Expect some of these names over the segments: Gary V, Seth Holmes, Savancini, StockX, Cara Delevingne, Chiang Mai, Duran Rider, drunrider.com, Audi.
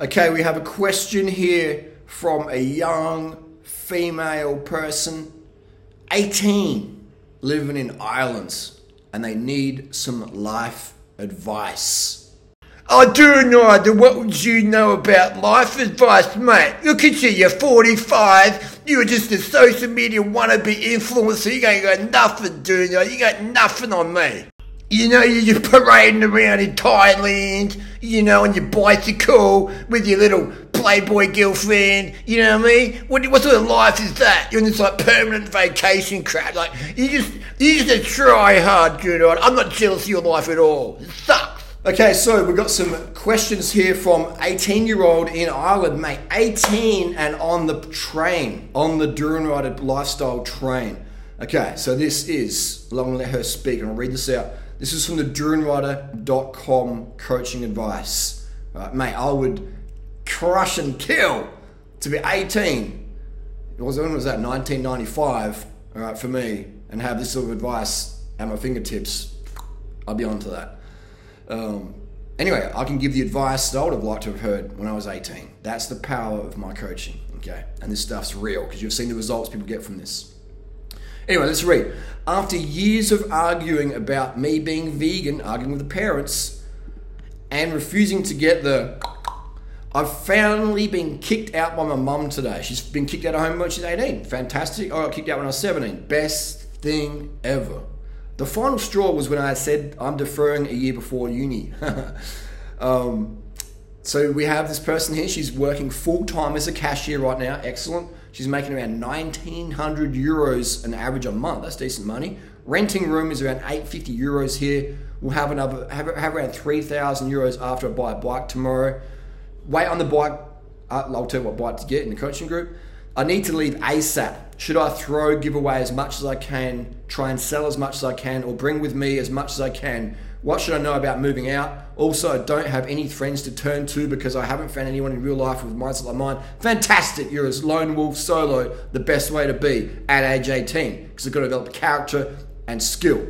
Okay, we have a question here from a young female person, 18, living in Ireland, and they need some life advice. Oh, Duran Rider, what would you know about life advice, mate? Look at you, you're 45, you were just a social media wannabe influencer, you ain't got nothing, Duran Rider, you got nothing on me. You know, you're just parading around in Thailand, you know, on your bicycle with your little playboy girlfriend, you know what I mean? What sort of life is that? You're on this, like, permanent vacation crap. Like, you're just a try-hard, dude. I'm not jealous of your life at all. It sucks. Okay, so we've got some questions here from 18-year-old in Ireland, mate. 18 and on the train, on the Duran Rider lifestyle train. Okay, so this is, I'm gonna let her speak and I'll read this out. This is from the drunrider.com coaching advice. Right, mate, I would crush and kill to be 18. When was that? 1995, all right, for me, and have this sort of advice at my fingertips. I'd be onto that. Anyway, I can give the advice that I would have liked to have heard when I was 18. That's the power of my coaching, okay? And this stuff's real, because you've seen the results people get from this. Anyway, let's read. After years of arguing about me being vegan, arguing with the parents, and refusing to get the... I've finally been kicked out by my mum today. She's been kicked out of home when she's 18. Fantastic. I got kicked out when I was 17. Best thing ever. The final straw was when I said I'm deferring a year before uni. So we have this person here. She's working full-time as a cashier right now. Excellent. She's making around 1,900 euros an average a month. That's decent money. Renting room is around 850 euros here. We'll have have around 3,000 euros after I buy a bike tomorrow. Wait on the bike. I'll tell you what bike to get in the coaching group. I need to leave ASAP. Should I give away as much as I can, try and sell as much as I can, or bring with me as much as I can? What should I know about moving out? Also, I don't have any friends to turn to because I haven't found anyone in real life with mindset like mine. Fantastic. You're as lone wolf solo, the best way to be at age 18, because I've got to develop character and skill.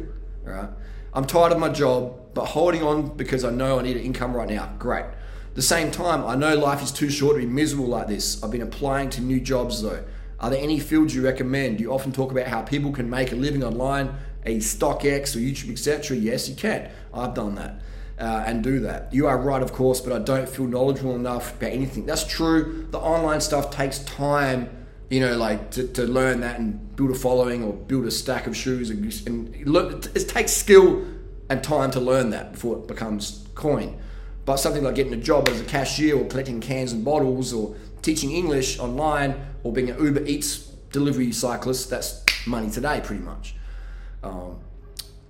All right. I'm tired of my job, but holding on because I know I need an income right now. Great. At the same time, I know life is too short to be miserable like this. I've been applying to new jobs though. Are there any fields you recommend? You often talk about how people can make a living online, a StockX or YouTube, etc. Yes, you can. I've done that and do that. You are right, of course, but I don't feel knowledgeable enough about anything. That's true. The online stuff takes time, you know, like to learn that and build a following or build a stack of shoes. And look, it takes skill and time to learn that before it becomes coin. But something like getting a job as a cashier or collecting cans and bottles or teaching English online or being an Uber Eats delivery cyclist, that's money today pretty much.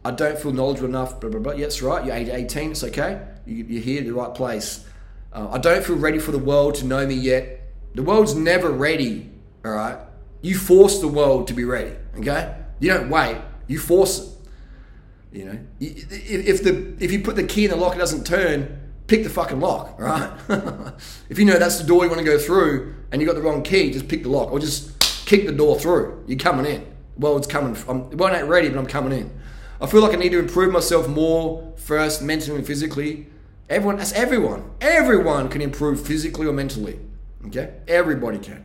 I don't feel knowledgeable enough, blah, blah, blah. Yes, right, you're 18, it's okay. You're here at the right place. I don't feel ready for the world to know me yet. The world's never ready, all right? You force the world to be ready, okay? You don't wait, you force it. You know, if you put the key in the lock, it doesn't turn, pick the fucking lock, right? If you know that's the door you want to go through and you got the wrong key, just pick the lock or just kick the door through. You're coming in. Well, it's coming. Well, I ain't ready, but I'm coming in. I feel like I need to improve myself more first, mentally and physically. Everyone can improve physically or mentally, okay? Everybody can.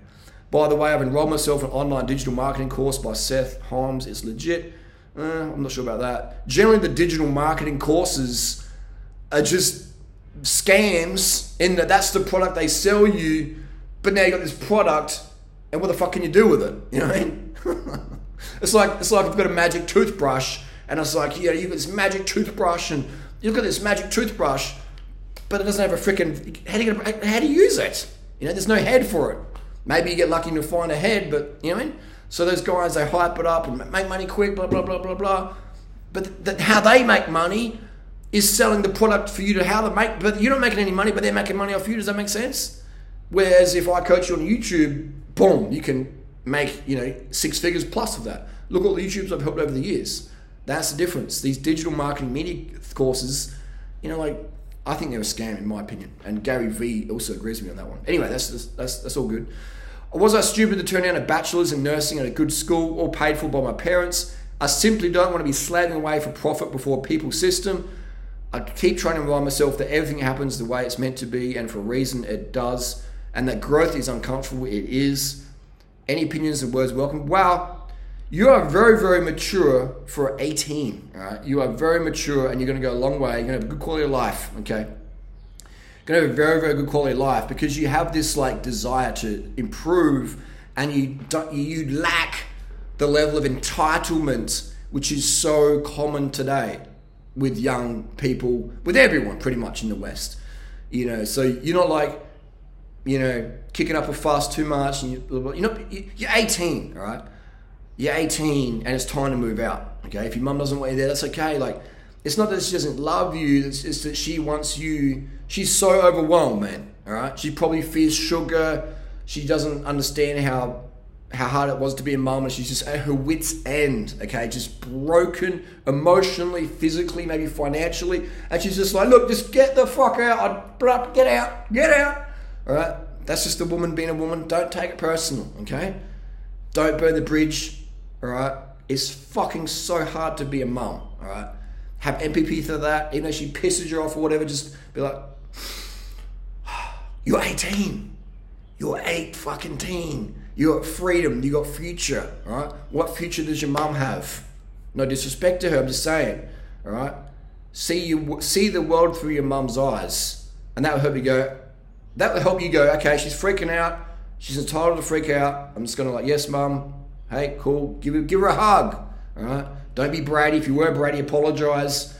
By the way, I've enrolled myself in an online digital marketing course by Seth Holmes. It's legit. I'm not sure about that. Generally, the digital marketing courses are just scams in that's the product they sell you, but now you got this product and what the fuck can you do with it? You know what I mean? It's like I've got a magic toothbrush and it's like, yeah, you've got this magic toothbrush and you've got this magic toothbrush, but it doesn't have a freaking how do you use it? You know, there's no head for it. Maybe you get lucky to find a head, but you know what I mean? So those guys, they hype it up and make money quick, blah, blah, blah, blah, blah. But how they make money is selling the product for you to how to make, but you're not making any money, but they're making money off you. Does that make sense? Whereas if I coach you on YouTube, boom, you can make, you know, six figures plus of that. Look at all the YouTubes I've helped over the years. That's the difference. These digital marketing media courses, you know, like, I think they're a scam in my opinion. And Gary V also agrees with me on that one. Anyway, that's all good. Was I stupid to turn down a bachelor's in nursing at a good school, all paid for by my parents? I simply don't want to be slaving away for profit before people system. I keep trying to remind myself that everything happens the way it's meant to be and for a reason it does, and that growth is uncomfortable, it is. Any opinions and words welcome. Wow, you are very, very mature for 18, all right? You are very mature and you're gonna go a long way. You're gonna have a good quality of life, okay? You're gonna have a very, very good quality of life because you have this like desire to improve and you lack the level of entitlement which is so common today with young people, with everyone pretty much in the West, you know. So you're not like, you know, kicking up a fuss too much, and you're 18, all right? You're 18, and it's time to move out. Okay, if your mum doesn't want you there, that's okay. Like, it's not that she doesn't love you; it's that she wants you. She's so overwhelmed, man. All right, she probably fears sugar. She doesn't understand how hard it was to be a mum, and she's just at her wit's end, okay? Just broken emotionally, physically, maybe financially, and she's just like, look, just get the fuck out, get out, all right? That's just a woman being a woman. Don't take it personal, okay? Don't burn the bridge, all right? It's fucking so hard to be a mum, all right? Have empathy for that, even though she pisses you off or whatever, just be like, you're 18, you're 8 fucking teen. You got freedom, you got future, all right? What future does your mum have? No disrespect to her, I'm just saying, all right? See the world through your mum's eyes, and that will help you go, okay, she's freaking out, she's entitled to freak out, I'm just gonna like, yes, mum, hey, cool, give her a hug, all right? Don't be bratty. If you were bratty, apologize,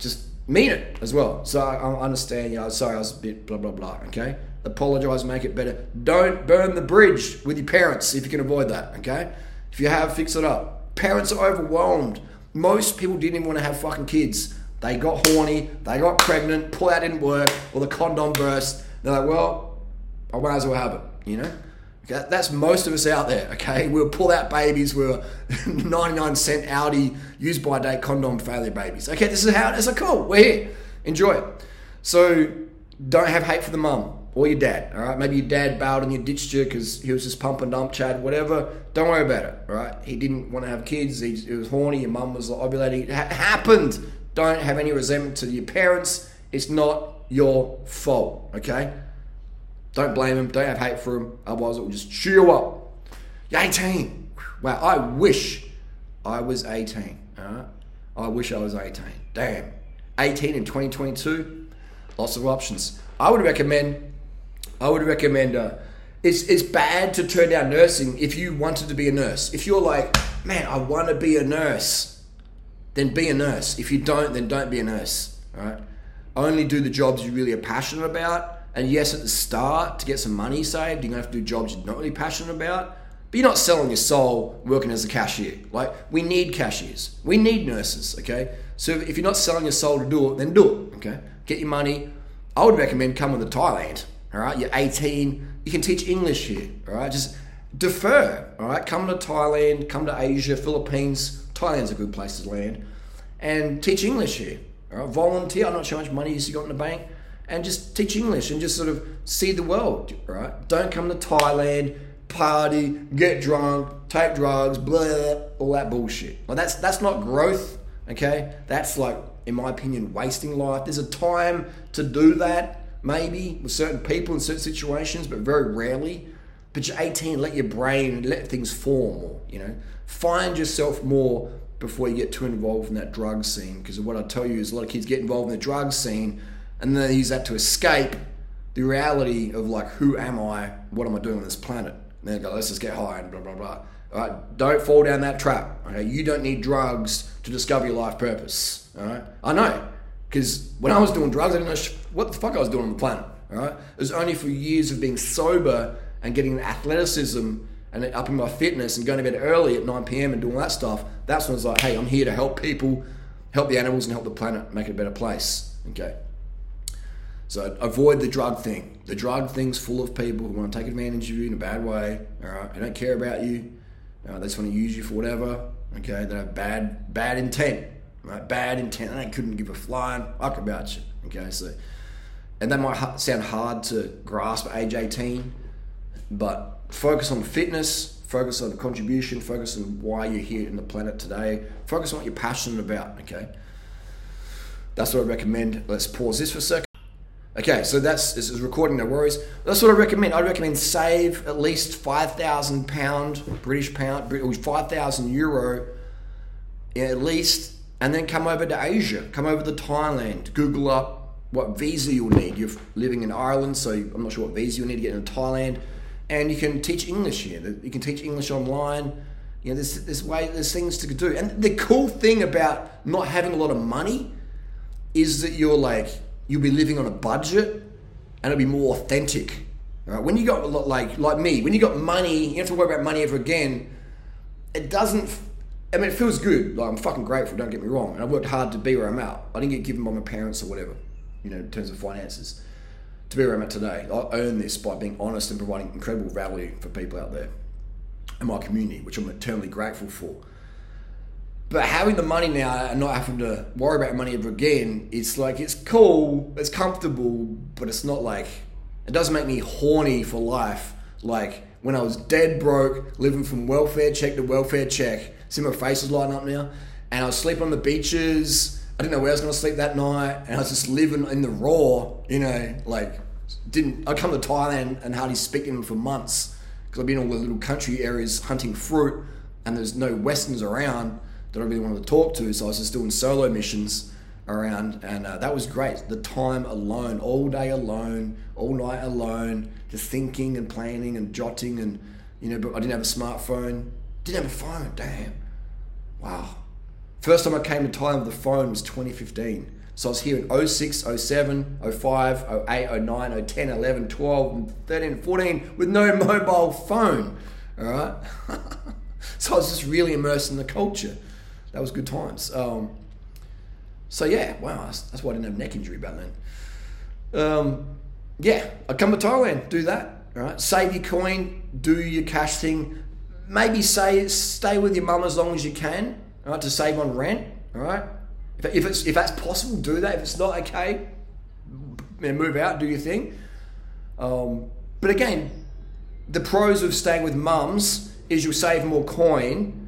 just mean it as well. So I understand, you know, sorry, I was a bit blah, blah, blah, okay? Apologize, make it better. Don't burn the bridge with your parents if you can avoid that, okay? If you have, fix it up. Parents are overwhelmed. Most people didn't even want to have fucking kids. They got horny, they got pregnant, pull out didn't work, or the condom burst. They're like, well, I might as well have it, you know? Okay, that's most of us out there, okay? We'll pull out babies, we're 99-cent Audi used by date condom failure babies. Okay, this is how it is. Like, cool, we're here. Enjoy it. So don't have hate for the mum. Or your dad, all right? Maybe your dad bailed and you ditched you because he was just pump and dump, Chad, whatever. Don't worry about it, all right? He didn't want to have kids. He was horny. Your mum was like ovulating. It happened. Don't have any resentment to your parents. It's not your fault, okay? Don't blame them. Don't have hate for them. Otherwise, it will just chew you up. You're 18. Wow, I wish I was 18, all right? I wish I was 18. Damn. 18 in 2022, lots of options. I would recommend it's bad to turn down nursing if you wanted to be a nurse. If you're like, man, I want to be a nurse, then be a nurse. If you don't, then don't be a nurse, all right? Only do the jobs you really are passionate about. And yes, at the start, to get some money saved, you're going to have to do jobs you're not really passionate about. But you're not selling your soul working as a cashier. Like, we need cashiers. We need nurses, okay? So if you're not selling your soul to do it, then do it, okay? Get your money. I would recommend coming to Thailand. All right, you're 18, you can teach English here, all right? Just defer, all right? Come to Thailand, come to Asia, Philippines. Thailand's a good place to land. And teach English here, all right? Volunteer, I'm not sure how much money you got in the bank. And just teach English and just sort of see the world, all right? Don't come to Thailand, party, get drunk, take drugs, blah, all that bullshit. Well, that's not growth, okay? That's like, in my opinion, wasting life. There's a time to do that. Maybe with certain people in certain situations, but very rarely. But you're 18, let your brain, let things form more, you know. Find yourself more before you get too involved in that drug scene. Because what I tell you is a lot of kids get involved in the drug scene and then they use that to escape the reality of like, who am I? What am I doing on this planet? And then they go, let's just get high and blah, blah, blah. All right, don't fall down that trap. Okay? You don't need drugs to discover your life purpose, all right? I know. Because when I was doing drugs, I didn't know what the fuck I was doing on the planet, all right? It was only for years of being sober and getting athleticism and upping my fitness and going to bed early at 9 p.m. and doing that stuff. That's when I was like, hey, I'm here to help people, help the animals and help the planet, make it a better place, okay? So avoid the drug thing. The drug thing's full of people who want to take advantage of you in a bad way, all right? They don't care about you. They just want to use you for whatever, okay? They have bad intent. Right, bad intent, and I couldn't give a flying fuck about you, okay? So, and that might sound hard to grasp at age 18, but focus on fitness, focus on the contribution, focus on why you're here in the planet today, focus on what you're passionate about, okay? That's what I recommend. Let's pause this for a second. Okay, so this is recording, no worries. That's what I recommend. I recommend save at least €5,000 at least, and then come over to Asia, come over to Thailand, Google up what visa you'll need. You're living in Ireland, so I'm not sure what visa you'll need to get into Thailand. And you can teach English here. You can teach English online. You know, there's things to do. And the cool thing about not having a lot of money is that you'll be living on a budget, and it'll be more authentic. All right? When you got like me, when you got money, you have to worry about money ever again. It doesn't. I mean, it feels good. Like, I'm fucking grateful. Don't get me wrong. And I've worked hard to be where I'm at. I didn't get given by my parents or whatever, you know, in terms of finances, to be where I'm at today. I earn this by being honest and providing incredible value for people out there in my community, which I'm eternally grateful for. But having the money now and not having to worry about money ever again, it's like, it's cool, it's comfortable, but it's not like, it doesn't make me horny for life. Like when I was dead broke, living from welfare check to welfare check, see my face is lighting up now, and I was sleeping on the beaches. I didn't know where I was going to sleep that night, and I was just living in the raw, you know, like I'd come to Thailand and hardly speak English for months because I'd been in all the little country areas hunting fruit, and there's no Westerns around that I really wanted to talk to, so I was just doing solo missions around, and that was great. The time alone, all day alone, all night alone, just thinking and planning and jotting, and you know, but I didn't have a smartphone, didn't have a phone, damn, wow. First time I came to Thailand with a phone was 2015, so I was here in 06, 07, 05, 08, 09, 010, 11, 12, 13, 14 with no mobile phone, all right? So I was just really immersed in the culture. That was good times. So yeah, wow, that's why I didn't have a neck injury back then. Yeah, I'd come to Thailand, do that, all right? Save your coin, do your cash thing. Maybe stay with your mum as long as you can, all right, to save on rent, all right? If that's possible, do that. If it's not, okay, move out, do your thing. But again, the pros of staying with mums is you'll save more coin.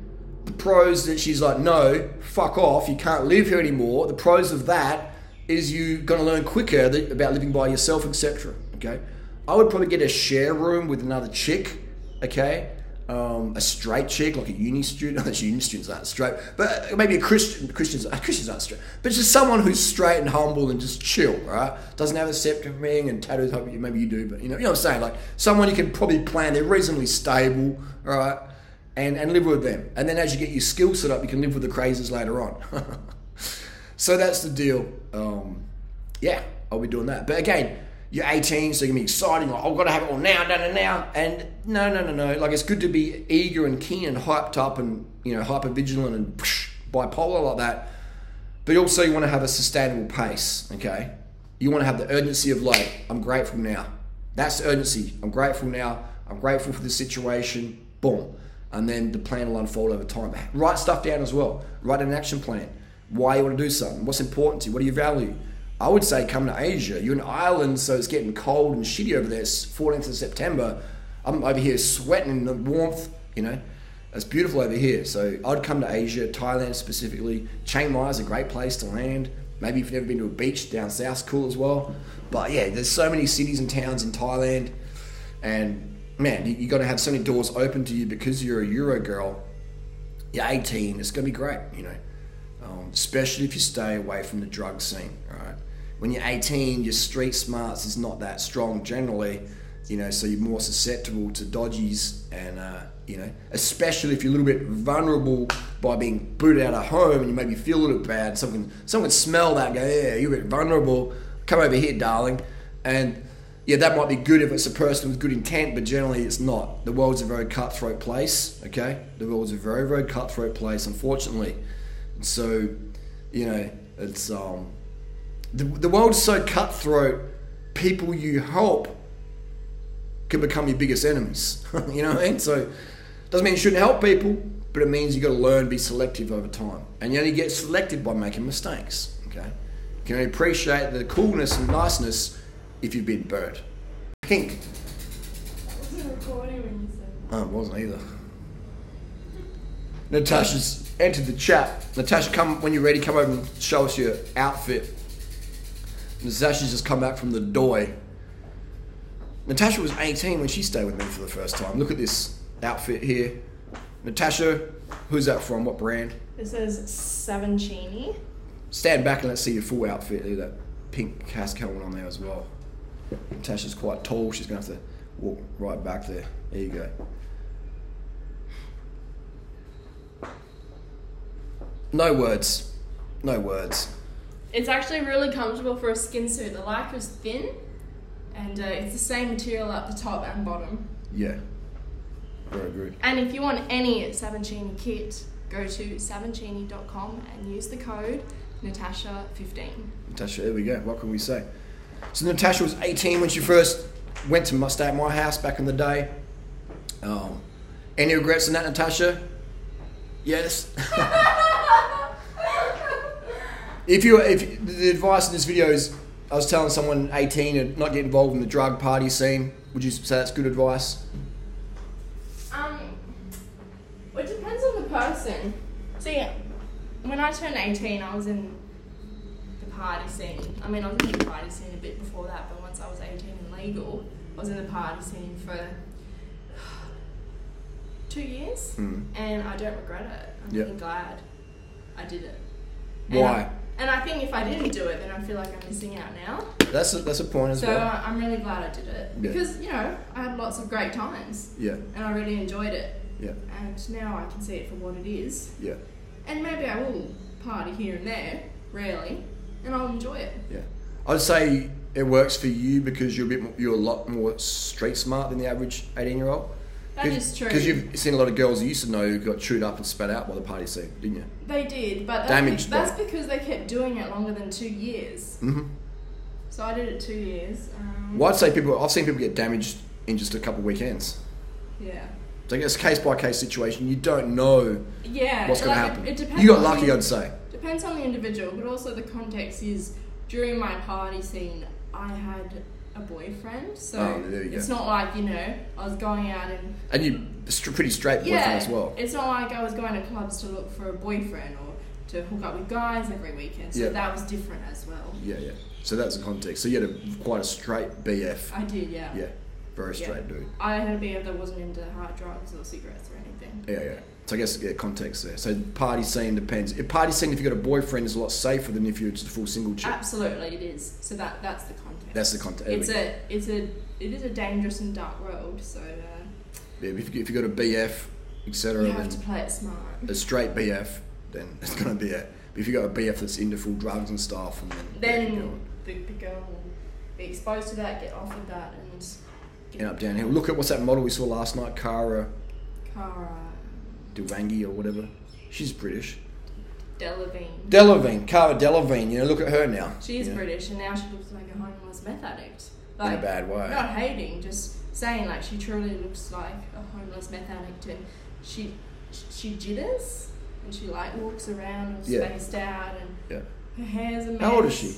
The pros that she's like, no, fuck off, you can't live here anymore. The pros of that is you're going to learn quicker about living by yourself, etc. Okay, I would probably get a share room with another chick, okay, a straight chick, like a uni student. Uni students aren't straight, but maybe a Christian. Christians aren't straight, but just someone who's straight and humble and just chill, right? Doesn't have a septum ring and tattoos. Maybe you do, but you know what I'm saying. Like someone you can probably plan. They're reasonably stable, all right. And live with them. And then as you get your skills set up, you can live with the crazies later on. So that's the deal. Yeah, I'll be doing that. But again, you're 18, so you're going to be exciting. Like, I've got to have it all now. And no. Like, it's good to be eager and keen and hyped up and, you know, hyper-vigilant and bipolar like that. But also you want to have a sustainable pace, okay? You want to have the urgency of, like, I'm grateful now. That's the urgency. I'm grateful now. I'm grateful for this situation. Boom. And then the plan will unfold over time. Write stuff down as well. Write an action plan. Why you want to do something. What's important to you? What do you value? I would say come to Asia. You're in Ireland, so it's getting cold and shitty over there. It's 14th of September. I'm over here sweating in the warmth, you know. It's beautiful over here. So I'd come to Asia, Thailand specifically. Chiang Mai is a great place to land. Maybe if you've never been to a beach down south, cool as well. But yeah, there's so many cities and towns in Thailand. And man, you got to have so many doors open to you because you're a Euro girl. You're 18. It's going to be great, you know, especially if you stay away from the drug scene, right? When you're 18, your street smarts is not that strong generally, you know, so you're more susceptible to dodgies and, you know, especially if you're a little bit vulnerable by being booted out of home and you maybe feel a little bad. Someone can smell that and go, yeah, you're a bit vulnerable. Come over here, darling. And yeah, that might be good if it's a person with good intent, but generally it's not. The world's a very cutthroat place, okay? The world's a very, very cutthroat place, unfortunately. And so, you know, it's the world's so cutthroat, people you help can become your biggest enemies. You know what I mean? So it doesn't mean you shouldn't help people, but it means you got to learn to be selective over time. And you only get selected by making mistakes, okay? You can only appreciate the coolness and niceness if you've been burnt. Pink. Wasn't recording when you said that. Oh, it wasn't either. Natasha's entered the chat. Natasha, come when you're ready, come over and show us your outfit. Natasha's just come back from the doy. Natasha was 18 when she stayed with me for the first time. Look at this outfit here. Natasha, who's that from? What brand? This is Savancini. Stand back and let's see your full outfit. Look at that pink cascade one on there as well. Natasha's quite tall. She's going to have to walk right back there. There you go. No words. No words. It's actually really comfortable for a skin suit. The lycra's thin, and it's the same material at the top and bottom. Yeah. Very good. And if you want any Savancini kit, go to Savancini.com and use the code Natasha15. Natasha, there we go. What can we say? So Natasha was 18 when she first went to stay at my house back in the day. Any regrets in that, Natasha? Yes. If the advice in this video is, I was telling someone 18 to not get involved in the drug party scene, would you say that's good advice? It depends on the person. So yeah, when I turned 18, I was in the party scene. I mean, I was in the party scene a bit before that, but once I was 18 and legal, I was in the party scene for 2 years, and I don't regret it. I'm glad I did it. Why? And I think if I didn't do it, then I feel like I'm missing out now. That's a point as well. So I'm really glad I did it. Yeah. Because, you know, I had lots of great times. Yeah. And I really enjoyed it. Yeah. And now I can see it for what it is. Yeah. And maybe I will party here and there, rarely, and I'll enjoy it. Yeah. I'd say it works for you because you're a lot more street smart than the average 18-year-old. That is true. Because you've seen a lot of girls you used to know who got chewed up and spat out by the party scene, didn't you? They did, but that's because they kept doing it longer than 2 years. Mm-hmm. So I did it 2 years. Well, I'd say I've seen people get damaged in just a couple of weekends. Yeah. So I guess case by case situation, you don't know what's going to happen. It depends. You got lucky, I'd say. Depends on the individual, but also the context is during my party scene, I had a boyfriend, so it's not like, you know, I was going out and you pretty straight boyfriend as well. It's not like I was going to clubs to look for a boyfriend or to hook up with guys every weekend. So that was different as well. Yeah. So that's the context. So you had quite a straight BF. I did, yeah. Yeah, very straight dude. I had a BF that wasn't into hard drugs or cigarettes or anything. Yeah. So I guess context there. So party scene depends. Party scene, if you've got a boyfriend, is a lot safer than if you're just a full single chick. Absolutely, it is. So that's the context. That's the context. It is a dangerous and dark world. So if you got a BF, etc., you have to play it smart. A straight BF, then that's gonna be it. But if you got a BF that's into full drugs and stuff, and then the girl will be exposed to that, get off of that, and end up downhill. Look at what's that model we saw last night, Cara Delevingne or whatever. She's British. Delevingne, Cara Delevingne, you know, look at her now. She is British, and now she looks like a homeless meth addict. Like, in a bad way. Not hating, just saying, like, she truly looks like a homeless meth addict, and she jitters, and she, like, walks around and spaced out, and her hair's a mess. How old is she?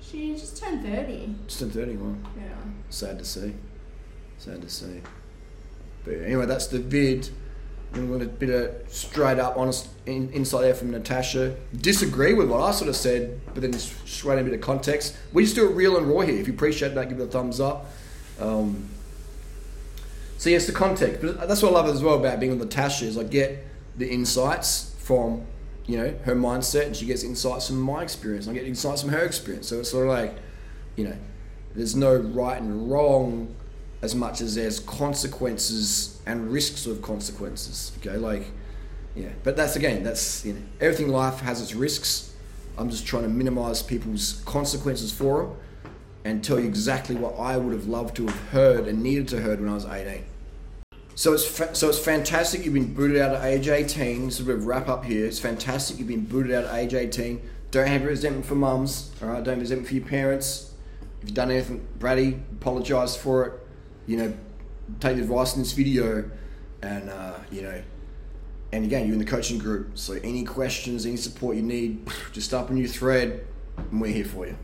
She just turned 30. Just turned 30, wow. Yeah. Sad to see. But anyway, that's the vid. And with a bit of straight up honest insight there from Natasha. Disagree with what I sort of said, but then just straight in a bit of context. We just do it real and raw here. If you appreciate that, give it a thumbs up. So yes, the context. But that's what I love as well about being with Natasha is I get the insights from, you know, her mindset, and she gets insights from my experience. And I get insights from her experience. So it's sort of like, you know, there's no right and wrong as much as there's consequences and risks of consequences, okay? Like, yeah, but that's, you know, everything in life has its risks. I'm just trying to minimize people's consequences for them and tell you exactly what I would have loved to have heard and needed to heard when I was 18. So it's fantastic you've been booted out at age 18. Sort of wrap up here. It's fantastic you've been booted out at age 18. Don't have resentment for mums, all right? Don't have resentment for your parents. If you've done anything bratty, apologize for it. You know, take the advice in this video and, you know, and again, you're in the coaching group. So any questions, any support you need, just up a new thread and we're here for you.